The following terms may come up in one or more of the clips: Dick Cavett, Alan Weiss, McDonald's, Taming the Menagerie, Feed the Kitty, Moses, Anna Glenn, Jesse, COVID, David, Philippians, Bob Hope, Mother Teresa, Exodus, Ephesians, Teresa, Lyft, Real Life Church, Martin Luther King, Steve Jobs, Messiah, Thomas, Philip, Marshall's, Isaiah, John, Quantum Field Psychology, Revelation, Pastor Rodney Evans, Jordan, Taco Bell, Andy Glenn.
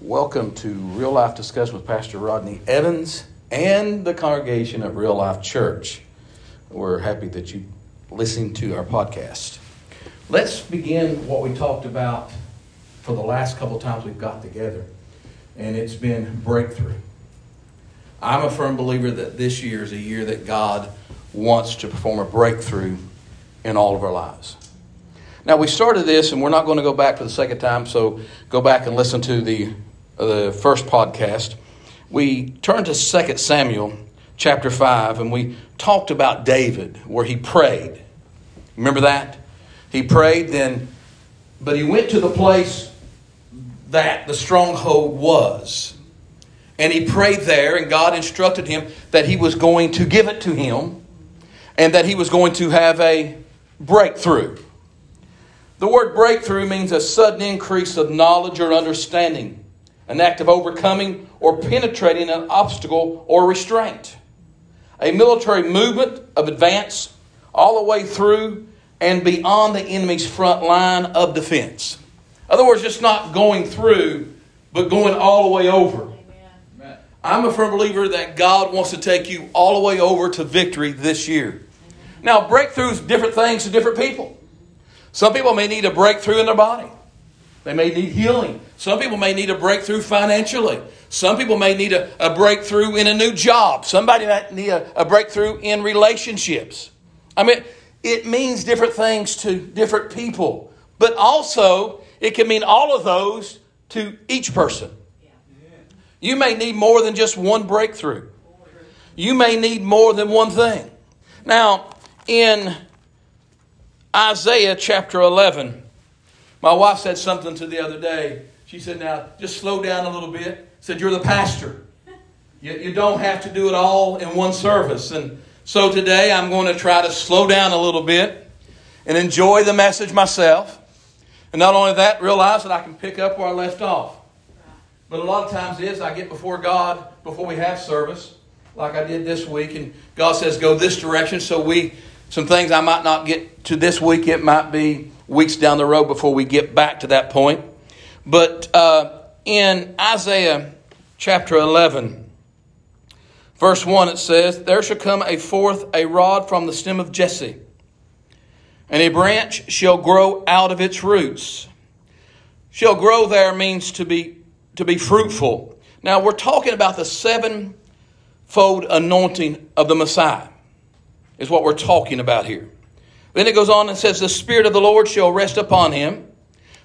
Welcome to Real Life Discussion with Pastor Rodney Evans and the congregation at Real Life Church. We're happy that you listen to our podcast. Let's begin what we talked about for the last couple times we've got together, and it's been breakthrough. I'm a firm believer that this year is a year that God wants to perform a breakthrough in all of our lives. Now, we started this, and we're not going to go back for the second time, so go back and listen to the first podcast. We turned to 2 Samuel chapter 5, and we talked about David, where he prayed. Remember that? He prayed, but he went to the place that the stronghold was. And he prayed there, and God instructed him that he was going to give it to him, and that he was going to have a breakthrough. The word breakthrough means a sudden increase of knowledge or understanding, an act of overcoming or penetrating an obstacle or restraint, a military movement of advance all the way through and beyond the enemy's front line of defense. In other words, just not going through, but going all the way over. Amen. I'm a firm believer that God wants to take you all the way over to victory this year. Amen. Now, breakthroughs, different things to different people. Some people may need a breakthrough in their body. They may need healing. Some people may need a breakthrough financially. Some people may need a breakthrough in a new job. Somebody might need a breakthrough in relationships. I mean, it means different things to different people. But also, it can mean all of those to each person. You may need more than just one breakthrough. You may need more than one thing. Now, in Isaiah chapter 11. My wife said something to the other day. She said, now, just slow down a little bit. Said, you're the pastor. You don't have to do it all in one service. And so today I'm going to try to slow down a little bit and enjoy the message myself. And not only that, realize that I can pick up where I left off. But a lot of times I get before God before we have service, like I did this week. And God says, go this direction. So some things I might not get to this week. It might be weeks down the road before we get back to that point. But in Isaiah chapter 11, verse 1, it says, there shall come forth a rod from the stem of Jesse, and a branch shall grow out of its roots. Shall grow there means to be fruitful. Now, we're talking about the sevenfold anointing of the Messiah. Is what we're talking about here. Then it goes on and says, the Spirit of the Lord shall rest upon him,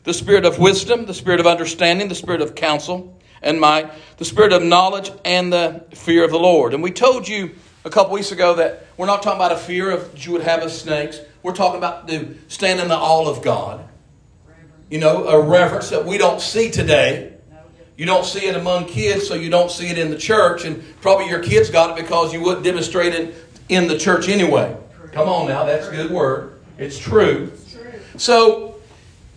the Spirit of wisdom, the Spirit of understanding, the Spirit of counsel and might, the Spirit of knowledge and the fear of the Lord. And we told you a couple weeks ago that we're not talking about a fear of you would have of snakes. We're talking about to stand in the awe of God. You know, a reverence that we don't see today. You don't see it among kids, so you don't see it in the church. And probably your kids got it because you wouldn't demonstrate it in the church anyway. Come on now, that's a good word. It's true. So,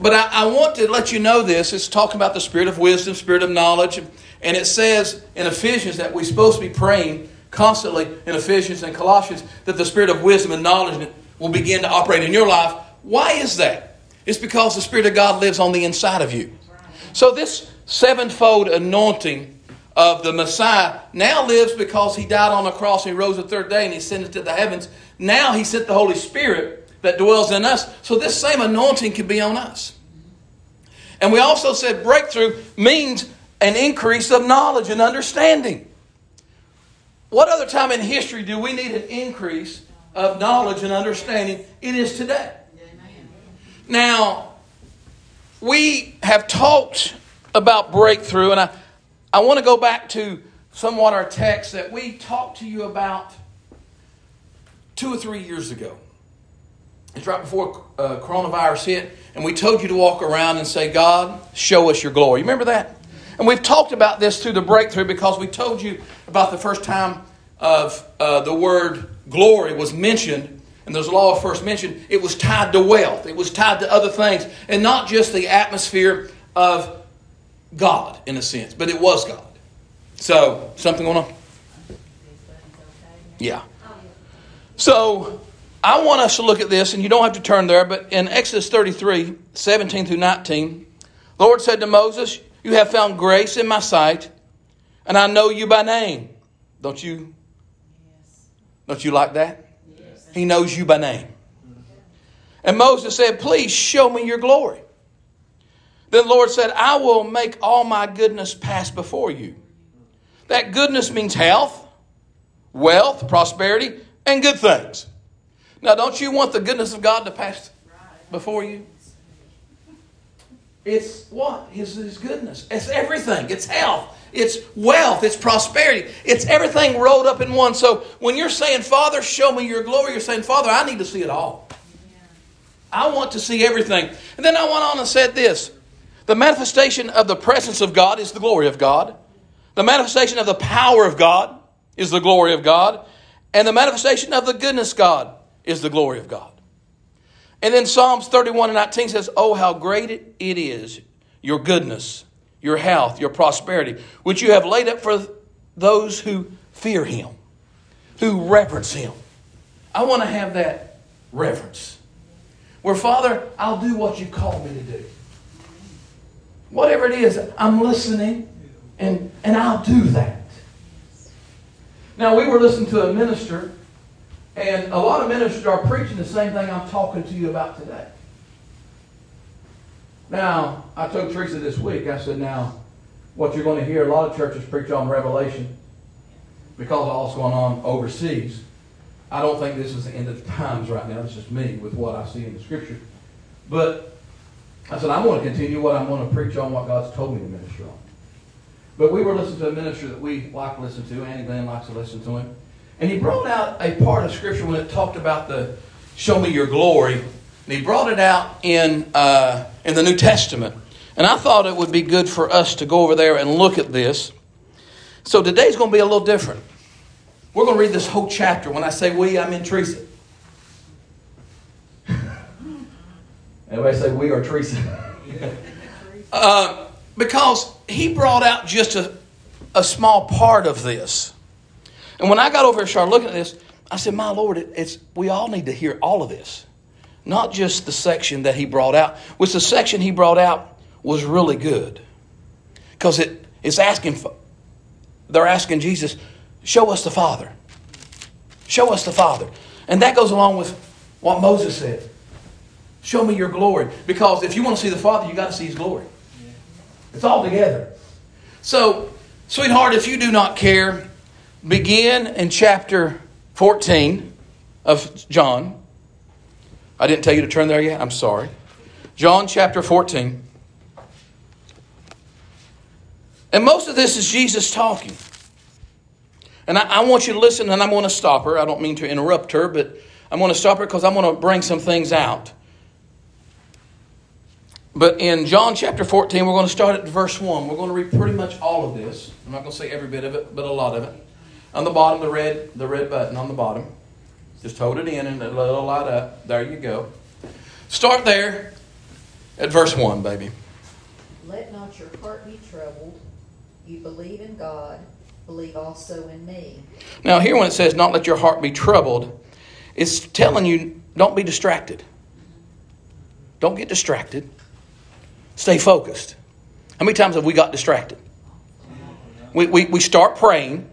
but I want to let you know this. It's talking about the Spirit of wisdom, Spirit of knowledge. And it says in Ephesians that we're supposed to be praying constantly in Ephesians and Colossians that the Spirit of wisdom and knowledge will begin to operate in your life. Why is that? It's because the Spirit of God lives on the inside of you. So this sevenfold anointing of the Messiah now lives because he died on the cross and he rose the third day and he ascended to the heavens. Now he sent the Holy Spirit that dwells in us. So this same anointing can be on us. And we also said breakthrough means an increase of knowledge and understanding. What other time in history do we need an increase of knowledge and understanding? It is today. Now, we have talked about breakthrough, and I want to go back to somewhat our text that we talked to you about 2 or 3 years ago. It's right before coronavirus hit, and we told you to walk around and say, God, show us your glory. You remember that? And we've talked about this through the breakthrough because we told you about the first time of the word glory was mentioned, and there's a law first mentioned. It was tied to wealth. It was tied to other things, and not just the atmosphere of God, in a sense, but it was God. So, something going on? Yeah. So, I want us to look at this, and you don't have to turn there, but in Exodus 33:17 through 19, the Lord said to Moses, You have found grace in my sight, and I know you by name. Don't you? Yes. Don't you like that? Yes. He knows you by name. And Moses said, please show me your glory. Then the Lord said, I will make all my goodness pass before you. That goodness means health, wealth, prosperity, and good things. Now, don't you want the goodness of God to pass before you? It's what? His goodness. It's everything. It's health. It's wealth. It's prosperity. It's everything rolled up in one. So when you're saying, Father, show me your glory, you're saying, Father, I need to see it all. I want to see everything. And then I went on and said this. The manifestation of the presence of God is the glory of God. The manifestation of the power of God is the glory of God. And the manifestation of the goodness of God is the glory of God. And then Psalms 31:19 says, oh, how great it is, your goodness, your health, your prosperity, which you have laid up for those who fear him, who reverence him. I want to have that reverence. Where, Father, I'll do what you call me to do. Whatever it is, I'm listening, and I'll do that. Now, we were listening to a minister, and a lot of ministers are preaching the same thing I'm talking to you about today. Now, I told Teresa this week, I said, now, what you're going to hear, a lot of churches preach on Revelation because of all that's going on overseas. I don't think this is the end of the times right now. It's just me with what I see in the Scripture. But I said, I want to continue what I'm going to preach on, what God's told me to minister on. But we were listening to a minister that we like to listen to. Andy Glenn likes to listen to him. And he brought out a part of Scripture when it talked about the show me your glory. And he brought it out in the New Testament. And I thought it would be good for us to go over there and look at this. So today's going to be a little different. We're going to read this whole chapter. When I say we, I mean Teresa. Everybody say we or Teresa. Because he brought out just a small part of this. And when I got over and started looking at this, I said, my Lord, we all need to hear all of this. Not just the section that he brought out, which the section he brought out was really good. Because they're asking Jesus, show us the Father. Show us the Father. And that goes along with what Moses said. Show me your glory. Because if you want to see the Father, you've got to see his glory. It's all together. So, sweetheart, if you do not care, begin in chapter 14 of John. I didn't tell you to turn there yet. I'm sorry. John chapter 14. And most of this is Jesus talking. And I want you to listen, and I'm going to stop her. I don't mean to interrupt her, but I'm going to stop her because I'm going to bring some things out. But in John chapter 14, we're going to start at verse 1. We're going to read pretty much all of this. I'm not going to say every bit of it, but a lot of it. On the bottom, the red button on the bottom. Just hold it in and it'll light up. There you go. Start there at verse 1, baby. Let not your heart be troubled. You believe in God. Believe also in me. Now here when it says, not let your heart be troubled, it's telling you, don't be distracted. Don't get distracted. Stay focused. How many times have we got distracted? We start praying,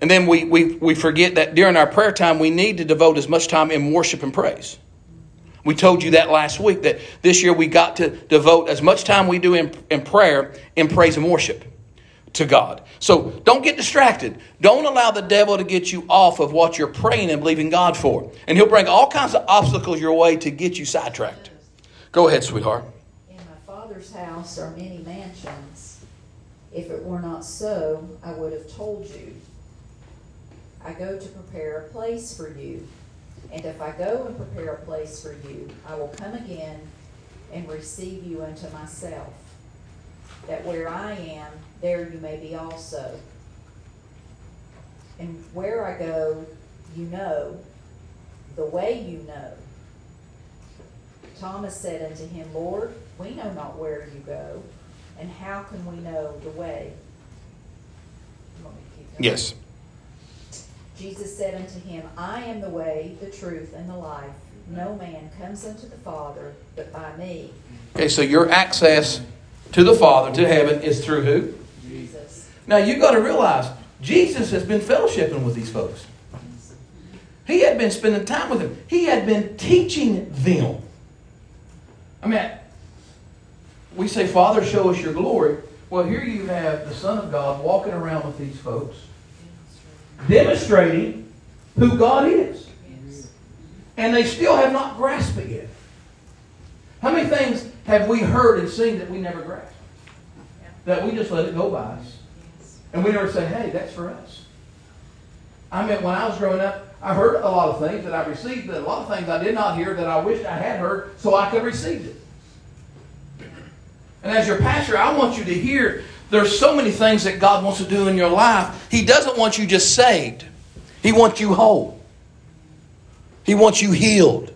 and then we forget that during our prayer time, we need to devote as much time in worship and praise. We told you that last week, that this year we got to devote as much time we do in prayer, in praise and worship to God. So don't get distracted. Don't allow the devil to get you off of what you're praying and believing God for. And he'll bring all kinds of obstacles your way to get you sidetracked. Go ahead, sweetheart. In my Father's house are many mansions. If it were not so, I would have told you. I go to prepare a place for you. And if I go and prepare a place for you, I will come again and receive you unto myself, that where I am, there you may be also. And where I go, you know, the way you know. Thomas said unto him, Lord, we know not where you go, and how can we know the way? Yes. Jesus said unto him, I am the way, the truth, and the life. No man comes unto the Father but by me. Okay, so your access to the Father, to heaven, is through who? Jesus. Now you've got to realize, Jesus has been fellowshipping with these folks. He had been spending time with them. He had been teaching them. I mean, we say, Father, show us your glory. Well, here you have the Son of God walking around with these folks, demonstrating who God is. Yes. And they still have not grasped it yet. How many things have we heard and seen that we never grasped? Yeah. That we just let it go by us. Yes. And we never say, hey, that's for us. I mean, when I was growing up, I heard a lot of things that I received, but a lot of things I did not hear that I wished I had heard so I could receive it. And as your pastor, I want you to hear there's so many things that God wants to do in your life. He doesn't want you just saved. He wants you whole. He wants you healed.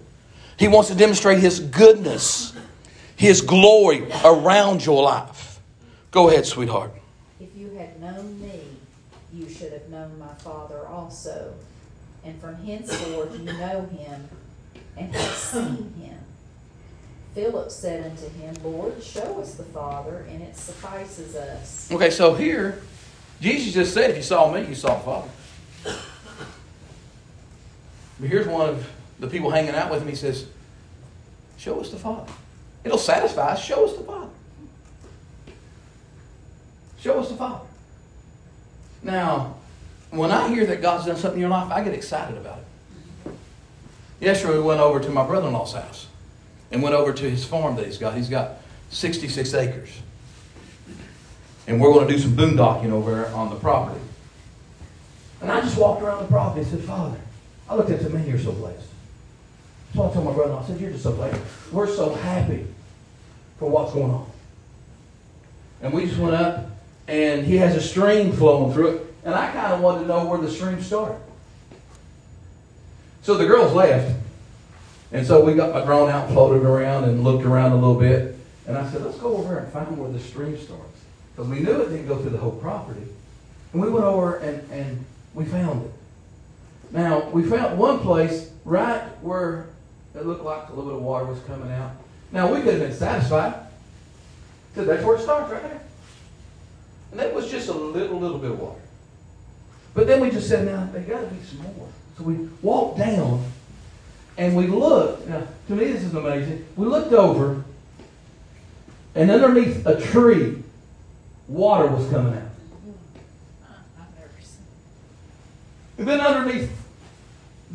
He wants to demonstrate His goodness, His glory around your life. Go ahead, sweetheart. If you had known me, you should have known my Father also. And from henceforth you know Him and have seen Him. Philip said unto Him, Lord, show us the Father, and it suffices us. Okay, so here, Jesus just said, if you saw me, you saw the Father. But here's one of the people hanging out with Him. He says, show us the Father. It'll satisfy us. Show us the Father. Show us the Father. Now, when I hear that God's done something in your life, I get excited about it. Yesterday, we went over to my brother-in-law's house. And went over to his farm that he's got. He's got 66 acres. And we're going to do some boondocking over there on the property. And I just walked around the property and said, Father, I looked at the man, you're so blessed. So I told my brother-in-law, I said, you're just so blessed. We're so happy for what's going on. And we just went up, and he has a stream flowing through it. And I kind of wanted to know where the stream started. So the girls left. And so we got my drone out, floated around, and looked around a little bit. And I said, let's go over and find where the stream starts. Because we knew it didn't go through the whole property. And we went over and we found it. Now, we found one place right where it looked like a little bit of water was coming out. Now, we could have been satisfied. Because that's where it starts, right there. And that was just a little bit of water. But then we just said, now, there's got to be some more. So we walked down. And we looked, now to me this is amazing, we looked over and underneath a tree, water was coming out. And then underneath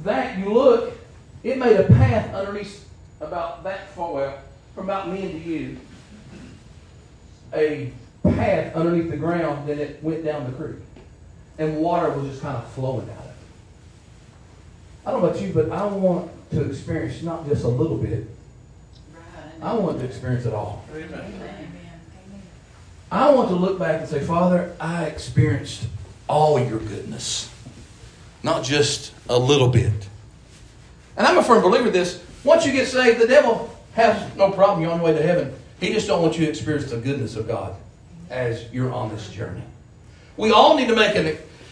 that you look, it made a path underneath about that far, well, from about me to you, a path underneath the ground, then it went down the creek. And water was just kind of flowing out of it. I don't know about you, but I want to experience not just a little bit. Right. I want to experience it all. Amen. Amen. I want to look back and say, Father, I experienced all your goodness. Not just a little bit. And I'm a firm believer of this. Once you get saved, the devil has no problem. You're on the way to heaven. He just don't want you to experience the goodness of God as you're on this journey. We all need to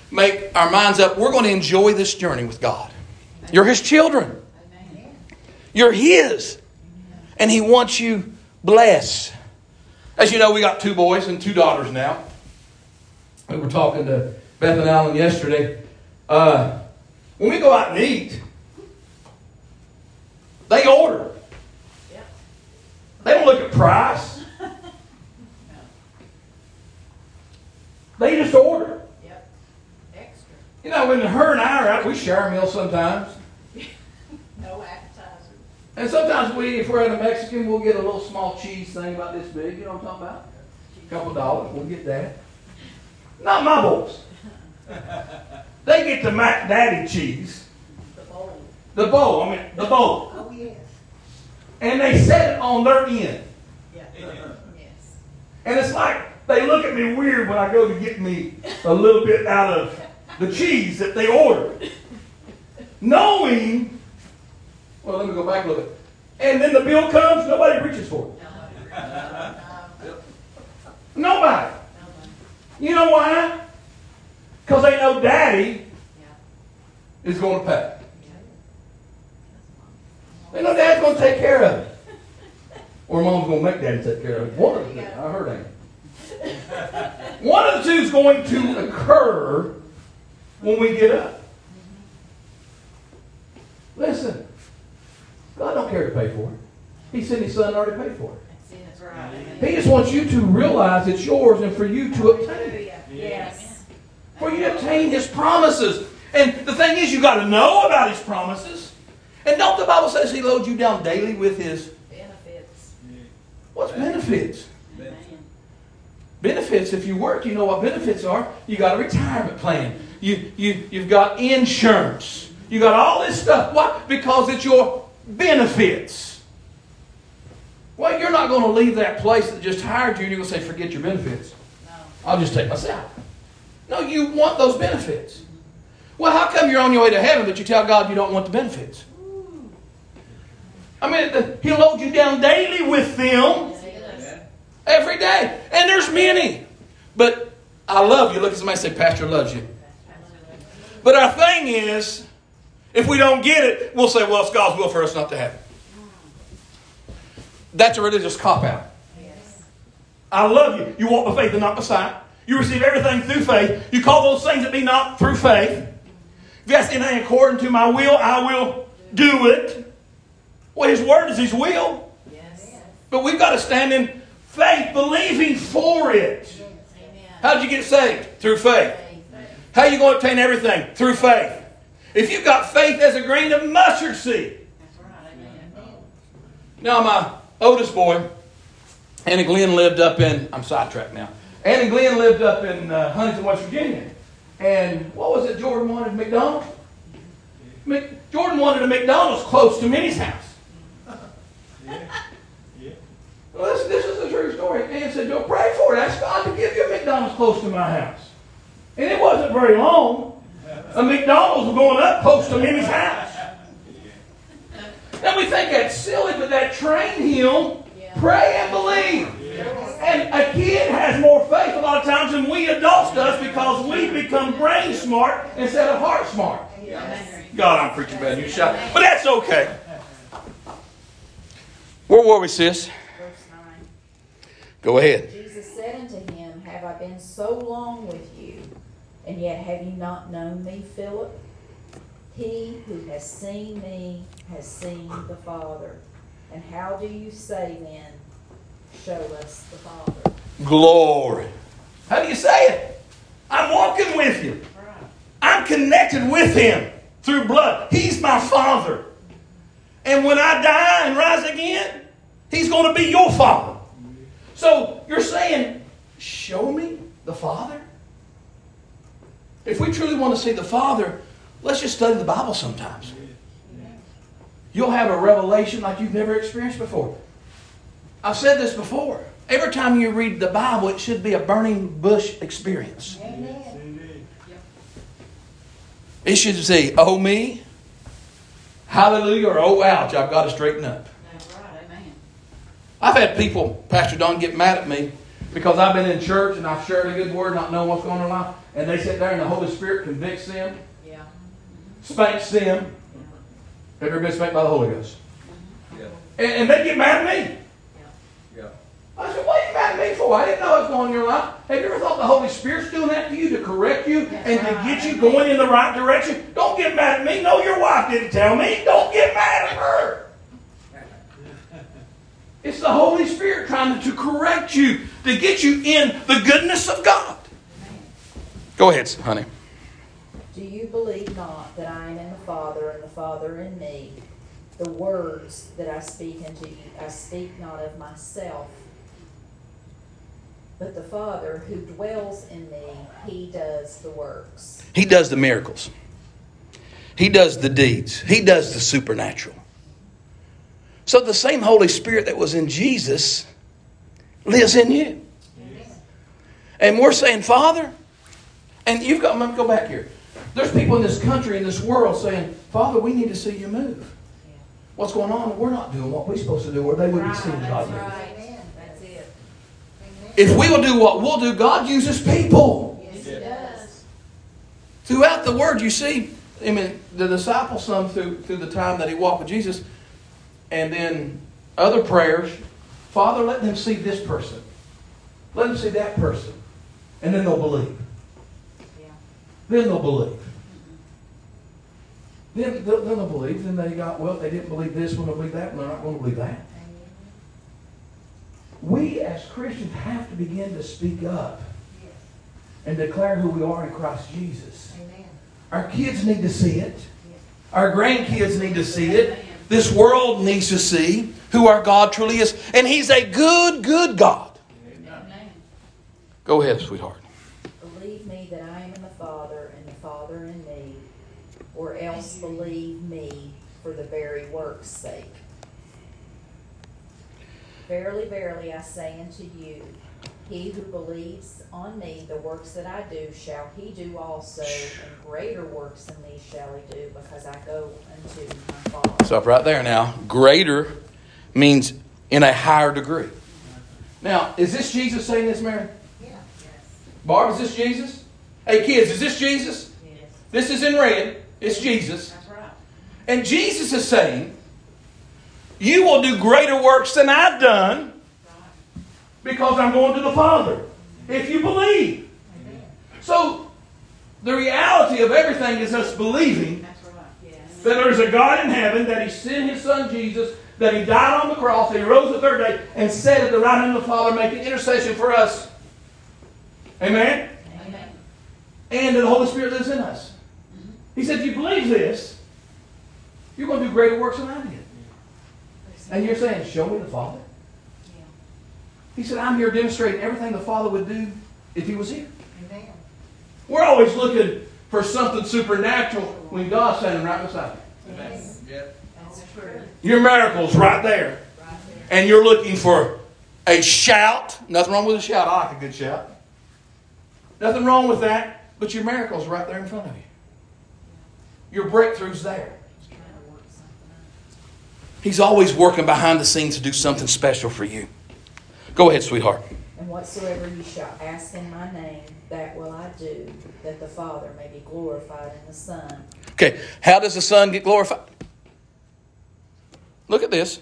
make our minds up. We're going to enjoy this journey with God. You're His children. You're His. And He wants you blessed. As you know, we got 2 boys and 2 daughters now. We were talking to Beth and Alan yesterday. When we go out and eat, they order. Yeah. They don't look at price. No. They just order. Yep. Extra. You know, when her and I are out, we share a meal sometimes. No act. And sometimes if we're at a Mexican, we'll get a little small cheese thing about this big. You know what I'm talking about? A couple dollars. We'll get that. Not my boys. They get the Mac Daddy cheese. The bowl. The bowl. Oh, yes. And they set it on their end. Yeah. Yes. And it's like they look at me weird when I go to get me a little bit out of the cheese that they ordered. Knowing... Well, let me go back a little bit. And then the bill comes, nobody reaches for it. Nobody. You know why? Because they know Daddy is going to pay. They know Dad's going to take care of it. or mom's going to make daddy take care of it. One of the two. I heard that. One of the two is going to occur when we get up. Listen, God don't care to pay for it. He sent His Son, already paid for it. That's right. He just wants you to realize it's yours and for you to obtain. Yes. For you to obtain His promises. And the thing is, you've got to know about His promises. And don't the Bible says He loads you down daily with His benefits? What's benefits? Amen. Benefits, if you work, you know what benefits are. You got a retirement plan. You've got insurance. You got all this stuff. Why? Because it's your benefits. Well, you're not going to leave that place that just hired you and you're going to say, forget your benefits. No. I'll just take my salary. No, you want those benefits. Well, how come you're on your way to heaven, but you tell God you don't want the benefits? I mean, He loads you down daily with them. Every day. And there's many. But I love you. Look at somebody and say, Pastor loves you. But our thing is, if we don't get it, we'll say, well, it's God's will for us not to have it. That's a religious cop-out. Yes. I love you. You walk by faith and not by sight. You receive everything through faith. You call those things that be not through faith. If you ask anything according to my will, I will do it. Well, His word is His will. Yes. But we've got to stand in faith, believing for it. Yes. How did you get saved? Through faith. How are you going to obtain everything? Through faith. If you've got faith as a grain of mustard seed. That's right. Amen. Now, my oldest boy, Anna Glenn, lived up in... I'm sidetracked now. Anna Glenn lived up in Huntington, West Virginia. And what was it Jordan wanted? McDonald's? Jordan wanted a McDonald's close to Minnie's house. Yeah. Yeah. Listen, this is a true story. Anna said, don't pray for it. Ask God to give you a McDonald's close to my house. And it wasn't very long. A McDonald's was going up close to Minnie's house. And we think that's silly, but that trained him. Yeah. Pray and believe. Yes. And a kid has more faith a lot of times than we adults does because we become brain smart instead of heart smart. Yes. God, I'm preaching bad news, shot. But that's okay. Where were we, sis? Verse 9. Go ahead. Jesus said unto him, have I been so long with you? And yet have you not known me, Philip? He who has seen me has seen the Father. And how do you say then, show us the Father? Glory. How do you say it? I'm walking with you. Right. I'm connected with Him through blood. He's my Father. And when I die and rise again, He's going to be your Father. So you're saying, show me the Father? If we truly want to see the Father, let's just study the Bible sometimes. You'll have a revelation like you've never experienced before. I've said this before. Every time you read the Bible, it should be a burning bush experience. Amen. It should say, oh me, hallelujah, or oh ouch, I've got to straighten up. I've had people, Pastor Don, get mad at me because I've been in church and I've shared a good word, not knowing what's going on in life. And they sit there and the Holy Spirit convicts them, spanks them. Have you ever been spanked by the Holy Ghost? Yeah. And they get mad at me. Yeah. I said, what are you mad at me for? I didn't know what was going on in your life. Have you ever thought the Holy Spirit's doing that to you to correct you and to get you going in the right direction? Don't get mad at me. No, your wife didn't tell me. Don't get mad at her. It's the Holy Spirit trying to correct you, to get you in the goodness of God. Go ahead, honey. Do you believe not that I am in the Father, and the Father in me? The words that I speak unto you, I speak not of myself, but the Father who dwells in me, He does the works. He does the miracles. He does the deeds. He does the supernatural. So the same Holy Spirit that was in Jesus lives in you. Yes. And we're saying, Father... And you've got, let me go back here. There's people in this country, in this world saying, Father, we need to see you move. Yeah. What's going on? We're not doing what we're supposed to do or they wouldn't see God move. Right. Amen. That's it. Amen. If we will do what we'll do, God uses people. Yes, He does. Throughout the Word, you see, I mean, the disciples, some through the time that He walked with Jesus, and then other prayers Father, let them see this person. Let them see that person. And then they'll believe. Yeah. Then they'll believe. Mm-hmm. Then they'll believe. Then they got, well, they didn't believe this one, they'll believe that one, they're not going to believe that. Mm-hmm. We as Christians have to begin to speak up. Yes. And declare who we are in Christ Jesus. Amen. Our kids need to see it. Yes. Our grandkids need to see it. Amen. This world needs to see who our God truly is. And He's a good, good God. Amen. Go ahead, sweetheart. Believe me that I am in the Father and the Father in me, or else believe me for the very work's sake. Verily, verily, I say unto you, he who believes on me, the works that I do shall he do also, and greater works than these shall he do, because I go unto my Father. Stop right there now. Greater means in a higher degree. Now, is this Jesus saying this, Mary? Yeah. Yes. Barb, is this Jesus? Hey, kids, is this Jesus? Yes. This is in red. It's Jesus. That's right. And Jesus is saying, you will do greater works than I've done, because I'm going to the Father, if you believe. Amen. So, the reality of everything is us believing that there is a God in heaven, that He sent His Son Jesus, that He died on the cross, that He rose the third day, and sat at the right hand of the Father, making intercession for us. Amen? Amen. And that the Holy Spirit lives in us. Mm-hmm. He said, if you believe this, you're going to do greater works than I did. And you're saying, show me the Father. He said, I'm here demonstrating everything the Father would do if He was here. Amen. We're always looking for something supernatural when God's standing right beside you. Yes. Yep. That's true. Your miracle's right there. Right there. And you're looking for a shout. Nothing wrong with a shout. I like a good shout. Nothing wrong with that. But your miracle's right there in front of you. Your breakthrough's there. He's always working behind the scenes to do something special for you. Go ahead, sweetheart. And whatsoever you shall ask in my name, that will I do, that the Father may be glorified in the Son. Okay, how does the Son get glorified? Look at this.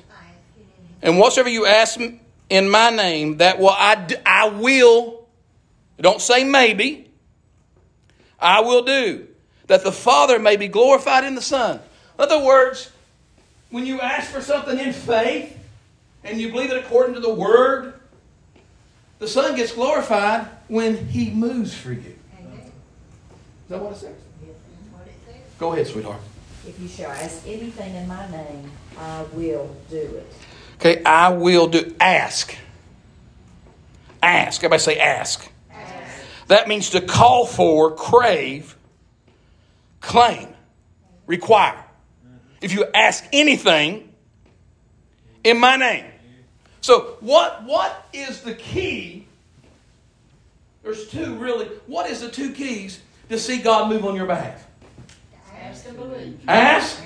And whatsoever you ask in my name, that will I do, I will. Don't say maybe. I will do, that the Father may be glorified in the Son. In other words, when you ask for something in faith, and you believe it according to the Word, the Son gets glorified when He moves for you. Amen. Is that what it says? Yes, that's what it says. Go ahead, sweetheart. If you shall ask anything in my name, I will do it. Okay, I will do. Ask. Ask. Everybody say ask. Ask. That means to call for, crave, claim, require. If you ask anything in my name. So what is the key? There's two really. What is the two keys to see God move on your behalf? Ask and believe. Ask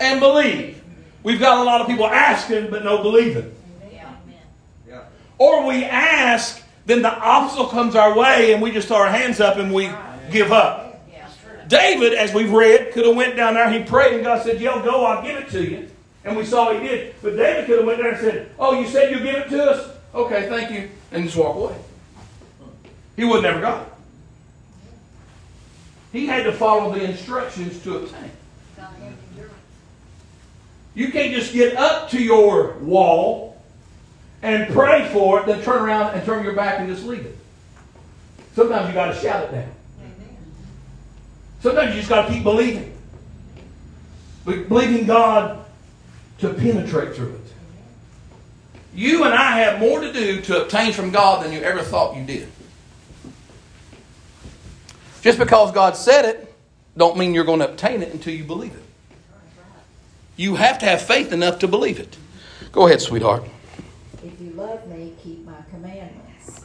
and believe. We've got a lot of people asking but no believing. Amen. Or we ask, then the obstacle comes our way and we just throw our hands up and we give up. David, as we've read, could have went down there. He prayed and God said, yo, go, I'll give it to you. And we saw he did. But David could have went there and said, oh, you said you'd give it to us? Okay, thank you. And just walk away. He would never got it. He had to follow the instructions to obtain. You can't just get up to your wall and pray for it, then turn around and turn your back and just leave it. Sometimes you got to shout it down. Sometimes you just got to keep believing. Believing God to penetrate through it. You and I have more to do to obtain from God than you ever thought you did. Just because God said it, don't mean you're going to obtain it until you believe it. You have to have faith enough to believe it. Go ahead, sweetheart. If you love me, keep my commandments.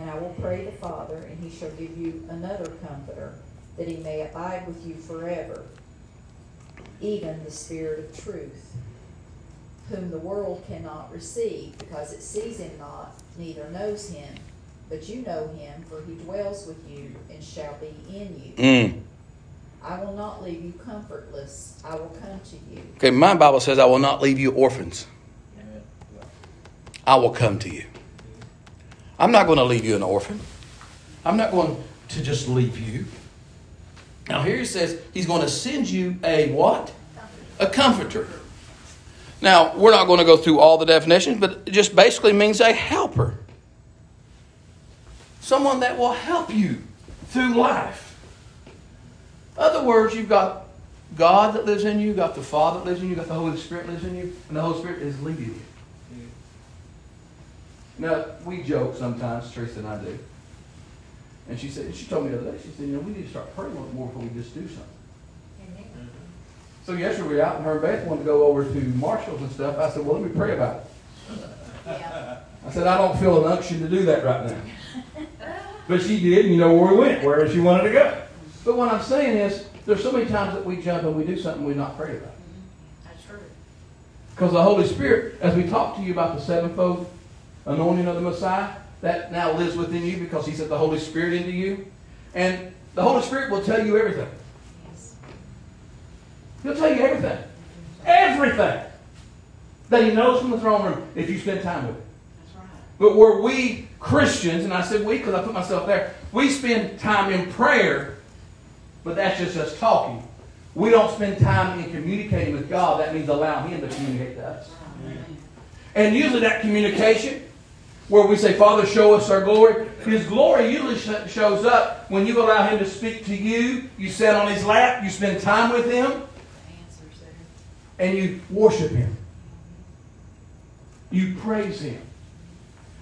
And I will pray the Father, and He shall give you another comforter, that He may abide with you forever, even the Spirit of truth, whom the world cannot receive, because it sees Him not, neither knows Him. But you know Him, for He dwells with you and shall be in you. I will not leave you comfortless. I will come to you. Okay, my Bible says I will not leave you orphans. I will come to you. I'm not going to leave you an orphan. I'm not going to just leave you. Now here he says he's going to send you a what? A comforter. Now, we're not going to go through all the definitions, but it just basically means a helper. Someone that will help you through life. In other words, you've got God that lives in you, you've got the Father that lives in you, you've got the Holy Spirit that lives in you, and the Holy Spirit is leading you. Now, we joke sometimes, Teresa and I do. And she said, she told me the other day, she said, you know, we need to start praying a little more before we just do something. Amen. So yesterday we were out, and her and Beth wanted to go over to Marshall's and stuff. I said, well, let me pray about it. Yeah. I said, I don't feel an unction to do that right now. But she did, and you know where we went, wherever she wanted to go. But what I'm saying is, there's so many times that we jump and we do something we're not praying about. Mm-hmm. That's true. Because the Holy Spirit, as we talk to you about the sevenfold anointing of the Messiah, that now lives within you because he sent the Holy Spirit into you. And the Holy Spirit will tell you everything. Yes. He'll tell you everything. Everything that he knows from the throne room if you spend time with him. That's right. But where we Christians, and I said we because I put myself there, we spend time in prayer, but that's just us talking. We don't spend time in communicating with God. That means allowing him to communicate to us. Amen. And usually that communication, where we say, Father, show us our glory. His glory usually shows up when you allow him to speak to you. You sit on his lap. You spend time with him. And you worship him. You praise him.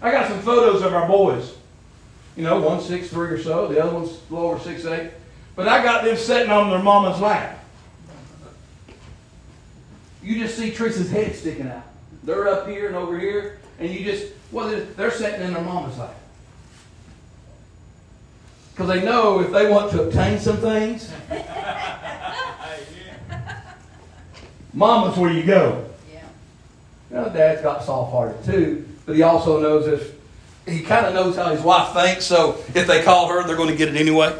I got some photos of our boys. You know, one's 6'3" or so. The other one's a little over 6'8". But I got them sitting on their mama's lap. You just see Teresa's head sticking out. They're up here and over here. And you just, well, they're sitting in their mama's lap. Because they know if they want to obtain some things, mama's where you go. Yeah. You know, Dad's got soft-hearted too, but he also knows if, he kind of knows how his wife thinks, so if they call her, they're going to get it anyway.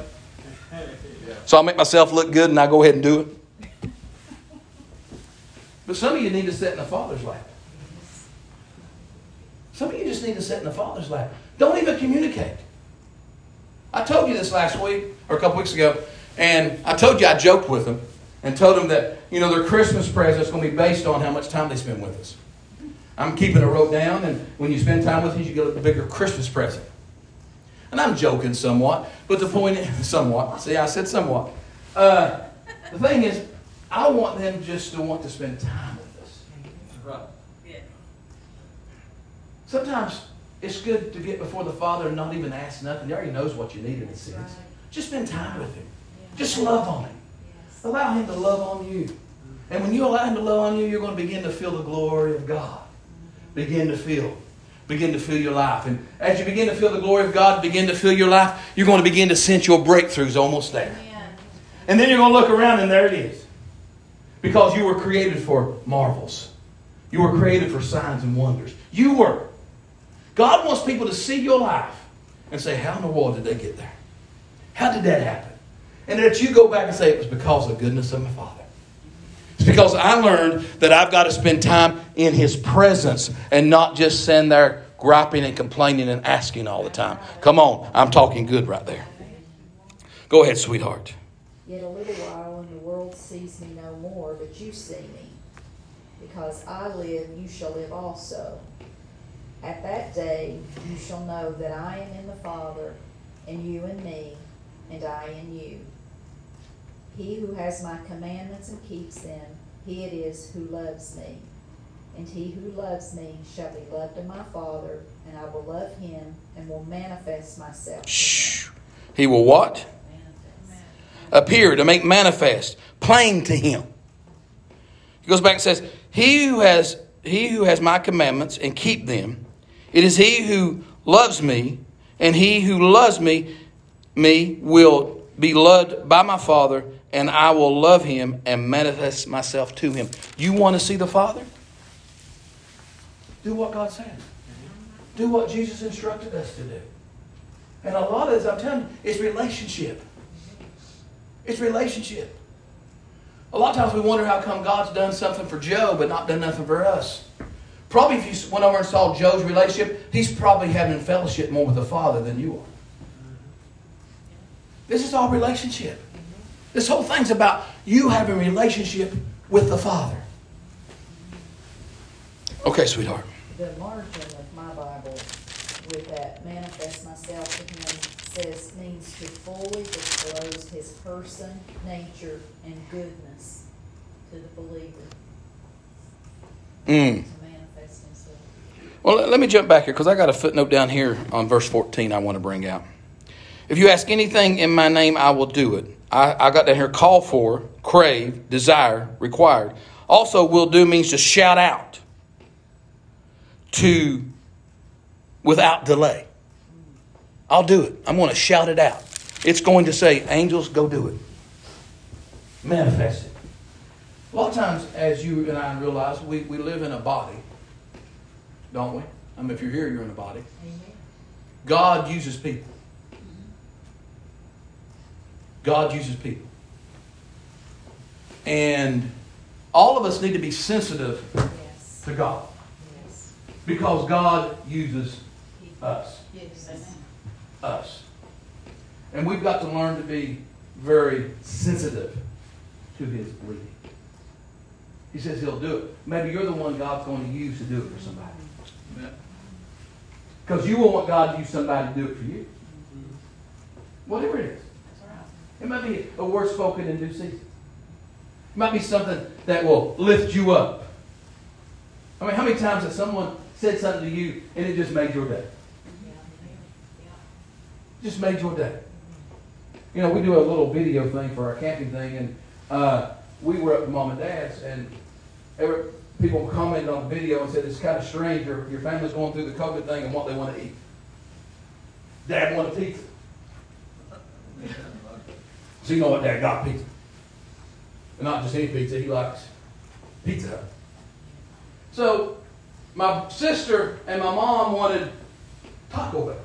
Yeah. So I make myself look good and I go ahead and do it. But some of you need to sit in the Father's lap. Some of you just need to sit in the Father's lap. Don't even communicate. I told you this last week, or a couple weeks ago, and I told you I joked with them and told them that, you know, their Christmas present is going to be based on how much time they spend with us. I'm keeping a rope down, and when you spend time with us, you get a bigger Christmas present. And I'm joking somewhat, but the point is, somewhat. See, I said somewhat. The thing is, I want them just to want to spend time with us. Right. Sometimes it's good to get before the Father and not even ask nothing. He already knows what you need in a sense. Right. Just spend time with him. Yeah. Just love on him. Yes. Allow him to love on you. Mm-hmm. And when you allow him to love on you, you're going to begin to feel the glory of God. Mm-hmm. Begin to feel your life. And as you begin to feel the glory of God, begin to feel your life, you're going to begin to sense your breakthroughs almost there. Yeah. And then you're going to look around and there it is. Because you were created for marvels. You were created for signs and wonders. You were. God wants people to see your life and say, how in the world did they get there? How did that happen? And that you go back and say, it was because of the goodness of my Father. It's because I learned that I've got to spend time in his presence and not just stand there griping and complaining and asking all the time. Come on, I'm talking good right there. Go ahead, sweetheart. Yet a little while and the world sees me no more, but you see me. Because I live, you shall live also. At that day you shall know that I am in the Father, and you in me, and I in you. He who has my commandments and keeps them, he it is who loves me. And he who loves me shall be loved of my Father, and I will love him and will manifest myself. Shh. He will what? Manifest. Appear to make manifest, plain to him. He goes back and says, He who has my commandments and keep them, it is he who loves me, and he who loves me will be loved by my Father, and I will love him and manifest myself to him. You want to see the Father? Do what God said. Do what Jesus instructed us to do. And a lot of this, I'm telling you, is relationship. It's relationship. A lot of times we wonder how come God's done something for Joe but not done nothing for us. Probably if you went over and saw Joe's relationship, he's probably having fellowship more with the Father than you are. This is all relationship. This whole thing's about you having a relationship with the Father. Okay, sweetheart. The margin of my Bible with that manifest myself to him says means to fully disclose his person, nature, and goodness to the believer. To manifest himself. Well, let me jump back here because I got a footnote down here on verse 14 I want to bring out. If you ask anything in my name, I will do it. I got down here call for, crave, desire, required. Also will do means to shout out to without delay. I'll do it. I'm going to shout it out. It's going to say, angels, go do it. Manifest it. A lot of times, as you and I realize, we live in a body, don't we? I mean, if you're here, you're in a body. God uses people. God uses people. And all of us need to be sensitive to God. Yes. Because God uses us. Yes. Us. And we've got to learn to be very sensitive to his leading. He says he'll do it. Maybe you're the one God's going to use to do it for somebody. Because you will want God to use somebody to do it for you. Whatever it is. It might be a word spoken in due season. It might be something that will lift you up. I mean, how many times has someone said something to you and it just made your day? Just made your day. You know, we do a little video thing for our camping thing, and we were up at Mom and Dad's, and people commented on the video and said, it's kind of strange, your family's going through the COVID thing and what they want to eat. Dad wanted pizza. So you know what, Dad got pizza. And not just any pizza, he likes pizza. So my sister and my mom wanted Taco Bell.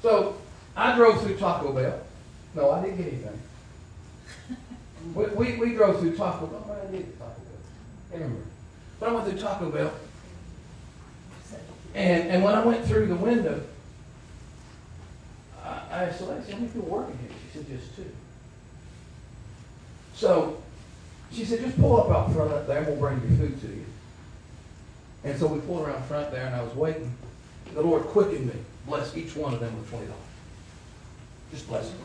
So I drove through Taco Bell. No, I didn't get anything. We drove through Taco Bell. But I did Taco Bell. I can't remember. But I went through Taco Bell. And when I went through the window, I asked Alexia, how many people working here? She said, just two. So she said, just pull up out front up there and we'll bring your food to you. And so we pulled around front there and I was waiting. The Lord quickened me. Bless each one of them with $20. Just bless them.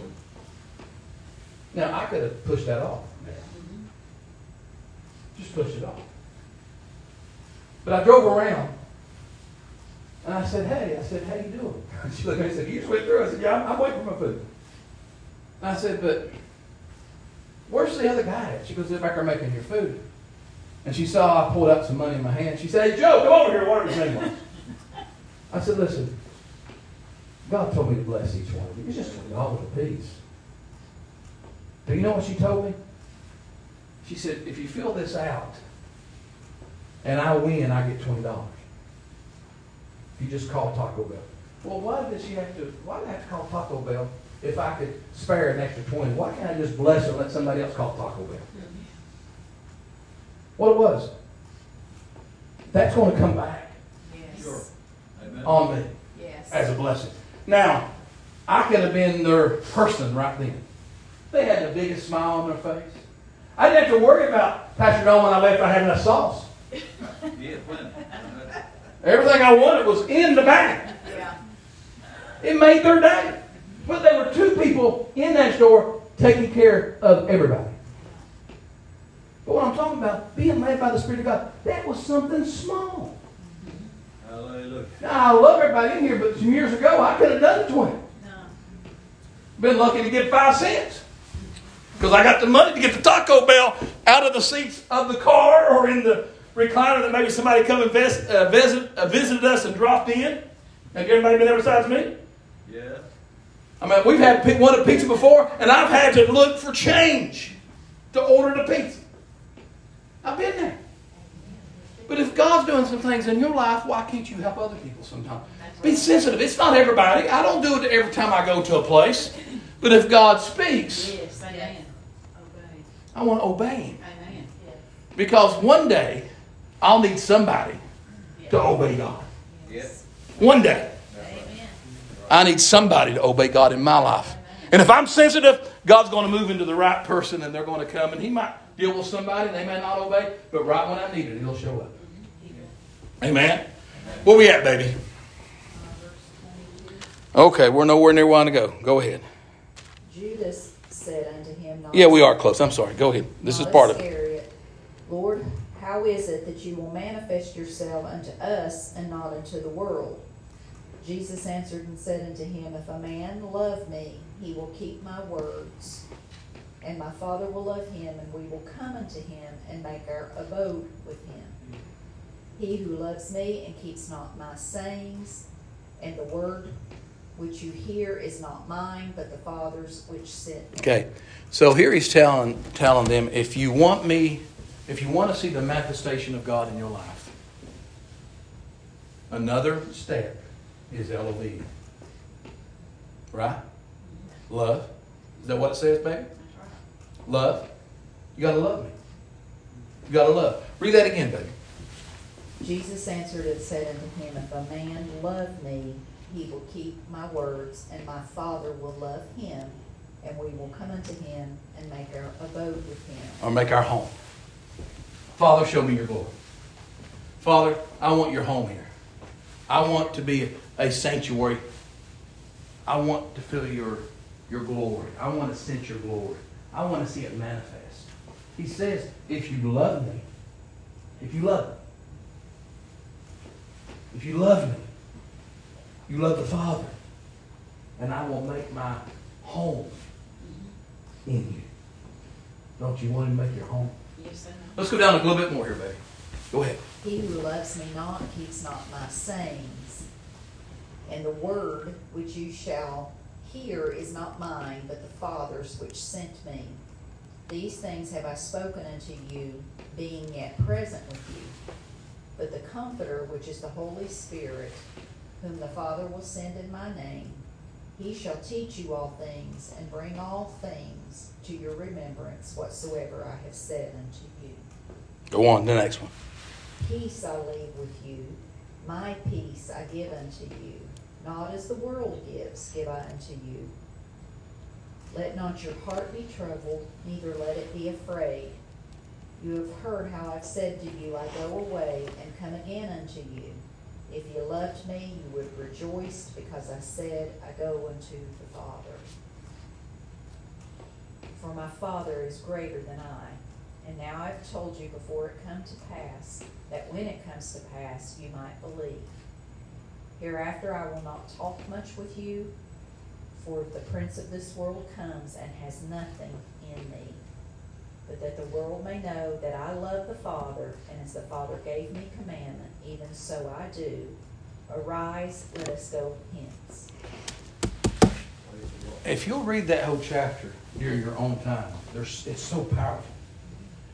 Now, I could have pushed that off. Just pushed it off. But I drove around. And I said, how you doing? She looked at me and said, you just went through? I said, yeah, I'm waiting for my food. And I said, but where's the other guy at? She goes, they're back there making your food. And she saw I pulled out some money in my hand. She said, hey, Joe, come over here. Whatever your name was. I said, listen, God told me to bless each one of you. It's just $20 apiece. Do you know what she told me? She said, if you fill this out and I win, I get $20. You just call Taco Bell. Well, why did I have to call Taco Bell if I could spare an extra 20? Why can't I just bless and let somebody else call Taco Bell? What it was. That's going to come back. Yes. Sure. Amen. On me. Yes. As a blessing. Now, I could have been their person right then. They had the biggest smile on their face. I didn't have to worry about Pastor Don when I left, I had enough sauce. Yeah, plenty. Everything I wanted was in the bag. Yeah. It made their day. But there were two people in that store taking care of everybody. But what I'm talking about, being led by the Spirit of God, that was something small. Hallelujah. Now, I love everybody in here, but some years ago, I could have done 20. No. Been lucky to get 5 cents. Because I got the money to get the Taco Bell out of the seats of the car or in the recliner that maybe somebody come and visited us and dropped in. Have everybody been there besides me? Yeah. I mean, we've had one of pizza before, and I've had to look for change to order the pizza. I've been there. But if God's doing some things in your life, why can't you help other people sometimes? Be sensitive. It's not everybody. I don't do it every time I go to a place. But if God speaks, yes, I want to obey Him. Because one day, I'll need somebody to obey God. Yes. One day. Amen. I need somebody to obey God in my life. And if I'm sensitive, God's going to move into the right person and they're going to come. And he might deal with somebody and they may not obey. But right when I need it, he'll show up. Amen. Where we at, baby? Okay, we're nowhere near wanting to go. Go ahead. Judas said unto him... Yeah, we are close. I'm sorry. Go ahead. This is part of it. Lord, how is it that you will manifest yourself unto us and not unto the world? Jesus answered and said unto him, if a man love me, he will keep my words. And my Father will love him, and we will come unto him and make our abode with him. He who loves me and keeps not my sayings, and the word which you hear is not mine, but the Father's which sent me. Okay, so here he's telling them, if you want to see the manifestation of God in your life, another step is L-O-V. Right? Love. Is that what it says, baby? Love. You got to love me. You got to love. Read that again, baby. Jesus answered and said unto him, if a man love me, he will keep my words, and my Father will love him, and we will come unto him and make our abode with him. Or make our home. Father, show me your glory. Father, I want your home here. I want to be a sanctuary. I want to feel your glory. I want to sense your glory. I want to see it manifest. He says, if you love me, if you love me, you love the Father, and I will make my home in you. Don't you want to make your home? Yes, I know. Let's go down a little bit more here, baby. Go ahead. He who loves me not keeps not my sayings, and the word which you shall hear is not mine, but the Father's which sent me. These things have I spoken unto you, being yet present with you. But the Comforter, which is the Holy Spirit, whom the Father will send in my name, he shall teach you all things and bring all things to your remembrance whatsoever I have said unto you. Go on, the next one. Peace I leave with you, my peace I give unto you, not as the world gives, give I unto you. Let not your heart be troubled, neither let it be afraid. You have heard how I've said to you, I go away and come again unto you. If you loved me, you would have rejoiced because I said, I go unto the Father. For my Father is greater than I, and now I've told you before it come to pass, that when it comes to pass, you might believe. Hereafter I will not talk much with you, for the prince of this world comes and has nothing in me. But that the world may know that I love the Father, and as the Father gave me commandment, even so I do. Arise, let us go hence. If you'll read that whole chapter during your own time, it's so powerful.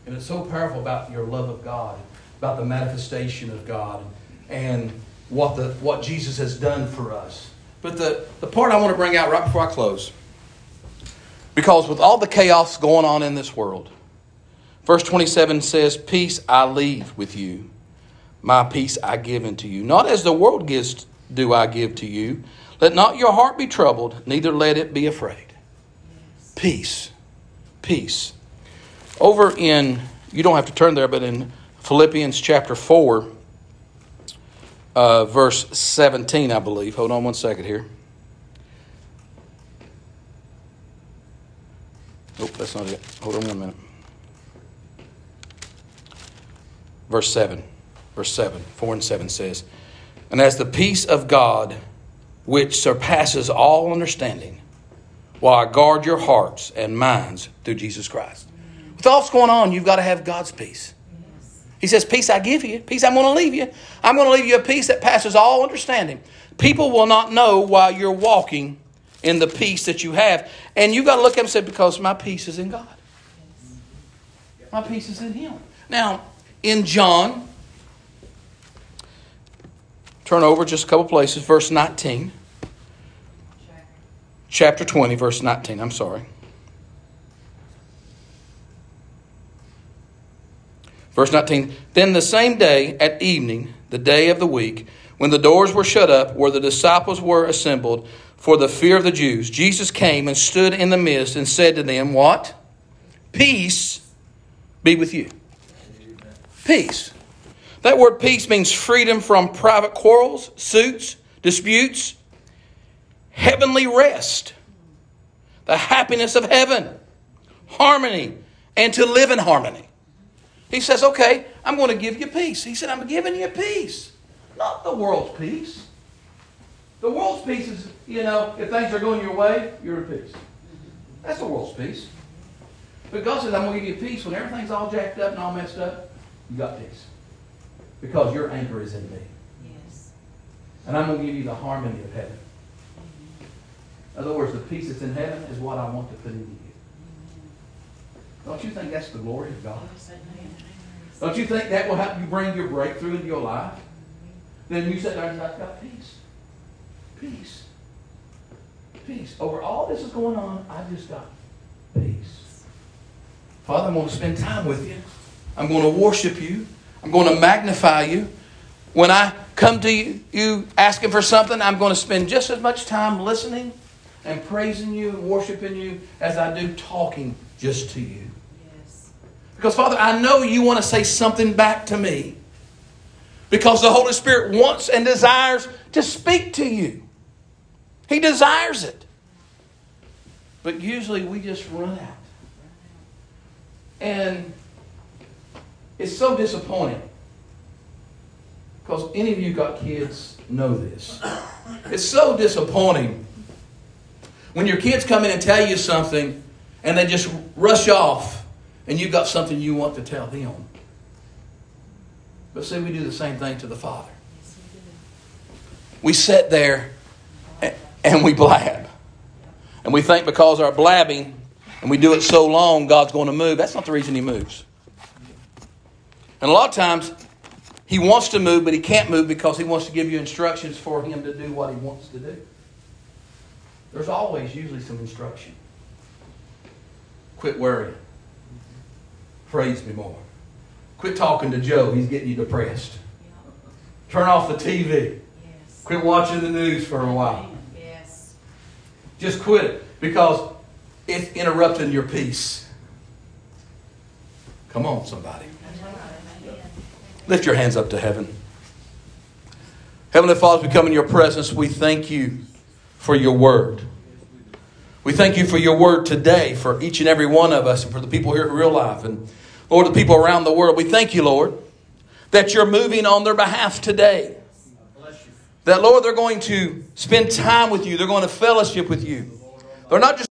And it's so powerful about your love of God, about the manifestation of God, and what Jesus has done for us. But the part I want to bring out right before I close, because with all the chaos going on in this world, verse 27 says, peace I leave with you, my peace I give unto you. Not as the world gives do I give to you. Let not your heart be troubled, neither let it be afraid. Yes. Peace. Peace. Over in, you don't have to turn there, but in Philippians chapter 4, verse 17, I believe. Hold on one second here. Oh, that's not it. Hold on one minute. Verse 7. Verse 7, 4 and 7 says, and as the peace of God, which surpasses all understanding, while I guard your hearts and minds through Jesus Christ. Amen. With all that's going on, you've got to have God's peace. Yes. He says, peace I give you. Peace I'm going to leave you. I'm going to leave you a peace that passes all understanding. People will not know while you're walking in the peace that you have. And you've got to look at him and say, because my peace is in God. Yes. My peace is in him. Now, in John... turn over just a couple places. Verse 19. Chapter 20, verse 19. I'm sorry. Verse 19, then the same day at evening, the day of the week, when the doors were shut up, where the disciples were assembled for the fear of the Jews, Jesus came and stood in the midst and said to them, what? Peace be with you. Peace. That word peace means freedom from private quarrels, suits, disputes, heavenly rest, the happiness of heaven, harmony, and to live in harmony. He says, okay, I'm going to give you peace. He said, I'm giving you peace, not the world's peace. The world's peace is, if things are going your way, you're at peace. That's the world's peace. But God says, I'm going to give you peace when everything's all jacked up and all messed up. You got peace because your anchor is in me. Yes. And I'm going to give you the harmony of heaven. In other words, the peace that's in heaven is what I want to put into you. Don't you think that's the glory of God? Don't you think that will help you bring your breakthrough into your life? Then you sit there and say, I've got peace. Peace. Peace. Over all this is going on, I've just got peace. Father, I'm going to spend time with you. I'm going to worship you. I'm going to magnify you. When I come to you asking for something, I'm going to spend just as much time listening and praising you and worshiping you as I do talking just to you. Yes. Because, Father, I know you want to say something back to me. Because the Holy Spirit wants and desires to speak to you. He desires it. But usually we just run out. And it's so disappointing. Because any of you got kids know this. It's so disappointing when your kids come in and tell you something and they just rush off and you've got something you want to tell them. But see, we do the same thing to the Father. We sit there and we blab. And we think because our blabbing and we do it so long, God's going to move. That's not the reason He moves. And a lot of times, He wants to move, but He can't move because He wants to give you instructions for Him to do what He wants to do. There's always usually some instruction. Quit worrying. Praise me more. Quit talking to Joe. He's getting you depressed. Turn off the TV. Yes. Quit watching the news for a while. Yes. Just quit it because it's interrupting your peace. Come on, somebody. Lift your hands up to heaven. Heavenly Father, we come in your presence. We thank you for your word. We thank you for your word today for each and every one of us and for the people here at Real Life and, Lord, the people around the world. We thank you, Lord, that you're moving on their behalf today. That, Lord, they're going to spend time with you. They're going to fellowship with you. They're not just